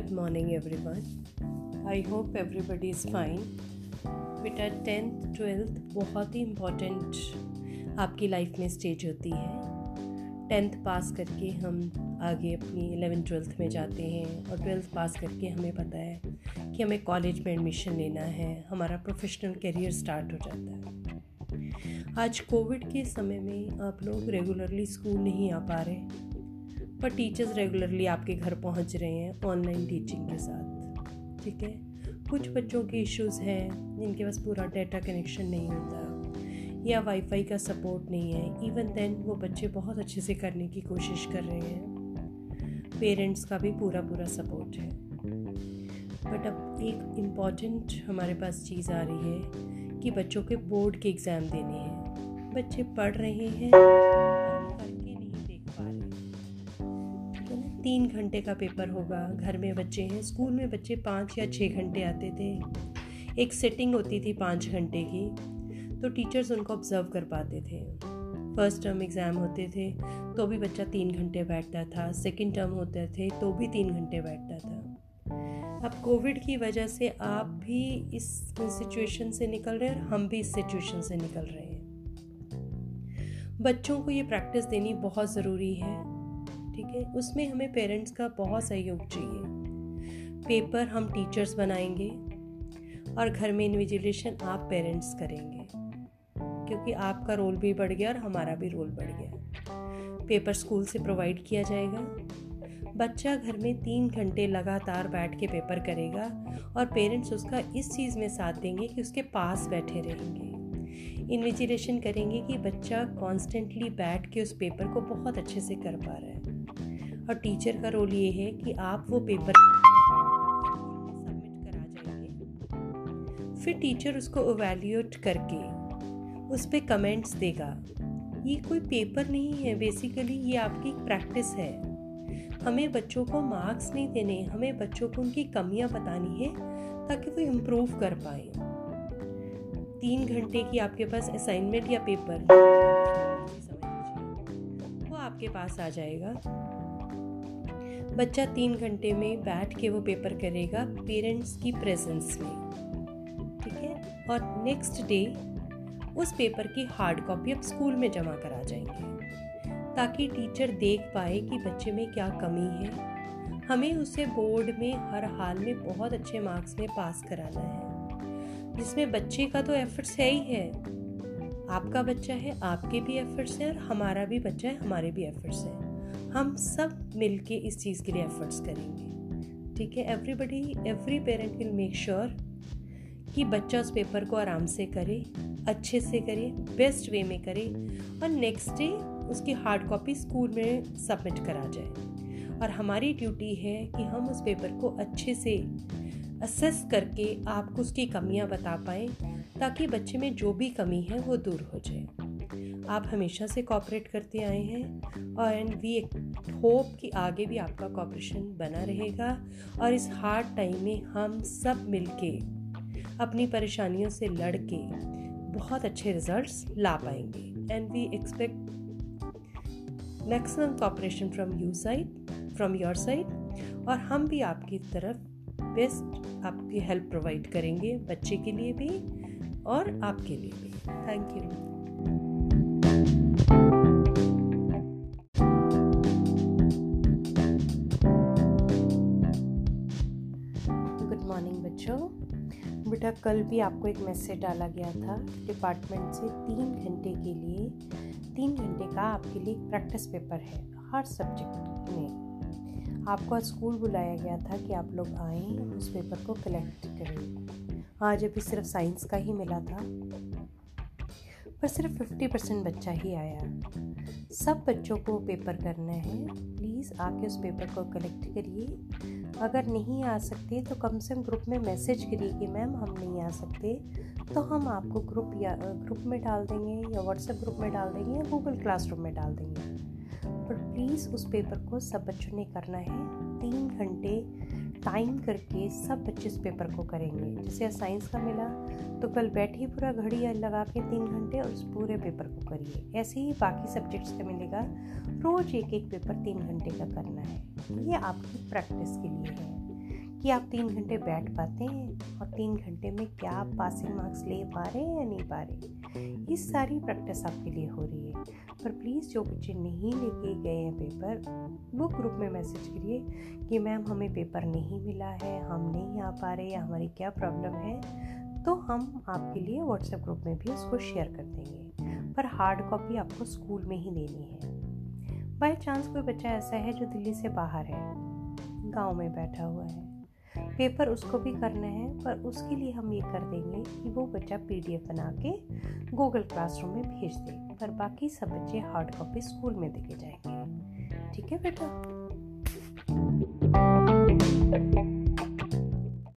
Good morning everyone. I hope everybody is fine. बेटा 10th, 12th बहुत ही important आपकी लाइफ में स्टेज होती है। 10th पास करके हम आगे अपनी 11th, 12th में जाते हैं और 12th पास करके हमें पता है कि हमें कॉलेज में एडमिशन लेना है, हमारा प्रोफेशनल करियर स्टार्ट हो जाता है। आज कोविड के समय में आप लोग रेगुलरली स्कूल नहीं आ पा रहे, पर टीचर्स रेगुलरली आपके घर पहुंच रहे हैं ऑनलाइन टीचिंग के साथ। ठीक है, कुछ बच्चों के इश्यूज़ हैं जिनके पास पूरा डाटा कनेक्शन नहीं होता या वाईफाई का सपोर्ट नहीं है। इवन देन वो बच्चे बहुत अच्छे से करने की कोशिश कर रहे हैं, पेरेंट्स का भी पूरा सपोर्ट है। बट अब एक इम्पॉर्टेंट हमारे पास चीज़ आ रही है कि बच्चों के बोर्ड के एग्ज़ाम देने हैं, बच्चे पढ़ रहे हैं, करके नहीं देख पा रहे। 3 घंटे का पेपर होगा, घर में बच्चे हैं। स्कूल में बच्चे 5 या 6 घंटे आते थे, एक सेटिंग होती थी 5 घंटे की, तो टीचर्स उनको ऑब्जर्व कर पाते थे। फर्स्ट टर्म एग्ज़ाम होते थे तो भी बच्चा 3 घंटे बैठता था, सेकंड टर्म होते थे तो भी 3 घंटे बैठता था। अब कोविड की वजह से आप भी इस सिचुएशन से निकल रहे हैं और हम भी इस सिचुएशन से निकल रहे हैं। बच्चों को ये प्रैक्टिस देनी बहुत ज़रूरी है। ठीक है, उसमें हमें पेरेंट्स का बहुत सहयोग चाहिए। पेपर हम टीचर्स बनाएंगे और घर में इन्विजिलेशन आप पेरेंट्स करेंगे, क्योंकि आपका रोल भी बढ़ गया और हमारा भी रोल बढ़ गया। पेपर स्कूल से प्रोवाइड किया जाएगा, बच्चा घर में 3 घंटे लगातार बैठ के पेपर करेगा और पेरेंट्स उसका इस चीज़ में साथ देंगे कि उसके पास बैठे रहेंगे, इन्विजिलेशन करेंगे कि बच्चा कॉन्स्टेंटली बैठ के उस पेपर को बहुत अच्छे से कर पा रहा है। और टीचर का रोल ये है कि आप वो पेपर सबमिट करा जाएंगे, फिर टीचर उसको इवैल्यूएट करके उस पर कमेंट्स देगा। ये कोई पेपर नहीं है, बेसिकली ये आपकी प्रैक्टिस है। हमें बच्चों को मार्क्स नहीं देने, हमें बच्चों को उनकी कमियां बतानी है ताकि वो इम्प्रूव कर पाए। 3 घंटे की आपके पास असाइनमेंट या पेपर वो आपके पास आ जाएगा, बच्चा 3 घंटे में बैठ के वो पेपर करेगा पेरेंट्स की प्रेजेंस में। ठीक है, और नेक्स्ट डे उस पेपर की हार्ड कॉपी अब स्कूल में जमा करा जाएंगे ताकि टीचर देख पाए कि बच्चे में क्या कमी है। हमें उसे बोर्ड में हर हाल में बहुत अच्छे मार्क्स में पास कराना है, जिसमें बच्चे का तो एफर्ट्स है ही है। आपका बच्चा है, आपके भी एफर्ट्स हैं, और हमारा भी बच्चा है, हमारे भी एफर्ट्स हैं। हम सब मिलके इस चीज़ के लिए एफर्ट्स करेंगे। ठीक है, every parent will make sure कि बच्चा उस पेपर को आराम से करे, अच्छे से करे, बेस्ट वे में करे, और नेक्स्ट डे उसकी हार्ड कॉपी स्कूल में सबमिट करा जाए। और हमारी ड्यूटी है कि हम उस पेपर को अच्छे से असेस करके आपको उसकी कमियां बता पाएँ, ताकि बच्चे में जो भी कमी है वो दूर हो जाए। आप हमेशा से कॉपरेट करते आए हैं और एंड वी होप कि आगे भी आपका कॉपरेशन बना रहेगा, और इस हार्ड टाइम में हम सब मिलके अपनी परेशानियों से लड़ के बहुत अच्छे रिजल्ट्स ला पाएंगे। And we expect maximum cooperation from your side, और हम भी आपकी तरफ बेस्ट आपकी हेल्प प्रोवाइड करेंगे, बच्चे के लिए भी और आपके लिए भी। Thank you. बेटा, कल भी आपको एक मैसेज डाला गया था डिपार्टमेंट से, 3 घंटे के लिए, 3 घंटे का आपके लिए प्रैक्टिस पेपर है हर सब्जेक्ट में। आपको स्कूल बुलाया गया था कि आप लोग आएँ, उस पेपर को कलेक्ट करें। आज अभी सिर्फ साइंस का ही मिला था, पर सिर्फ 50% बच्चा ही आया। सब बच्चों को पेपर करना है, प्लीज़ आके उस पेपर को कलेक्ट करिए। अगर नहीं आ सकते तो कम से कम ग्रुप में मैसेज करिए कि मैम हम नहीं आ सकते, तो हम आपको ग्रुप में डाल देंगे, या व्हाट्सएप ग्रुप में डाल देंगे, या गूगल क्लासरूम में डाल देंगे। पर प्लीज़ उस पेपर को सब बच्चों ने करना है। 3 घंटे टाइम करके सब बच्चे इस पेपर को करेंगे। जैसे साइंस का मिला तो कल बैठिए पूरा घड़ी लगा के 3 घंटे और उस पूरे पेपर को करिए। ऐसे ही बाकी सब्जेक्ट्स का मिलेगा, रोज़ एक पेपर 3 घंटे का करना है। ये आपकी प्रैक्टिस के लिए है। कि आप 3 घंटे बैठ पाते हैं और 3 घंटे में क्या आप पासिंग मार्क्स ले पा रहे हैं या नहीं पा रहे। इस सारी प्रैक्टिस आपके लिए हो रही है। पर प्लीज़ जो बच्चे नहीं लेके गए हैं पेपर, वो ग्रुप में मैसेज करिए कि मैम हमें पेपर नहीं मिला है, हम नहीं आ पा रहे या हमारी क्या प्रॉब्लम है, तो हम आपके लिए व्हाट्सएप ग्रुप में भी उसको शेयर कर देंगे। पर हार्ड कॉपी आपको स्कूल में ही लेनी है। बाय चांस कोई बच्चा ऐसा है जो दिल्ली से बाहर है, गांव में बैठा हुआ है, पेपर उसको भी करना है, पर उसके लिए हम ये कर देंगे कि वो बच्चा PDF बना के गूगल क्लासरूम में भेज दे, पर बाकी सब बच्चे हार्ड कॉपी स्कूल में देके जाएंगे। ठीक है बेटा।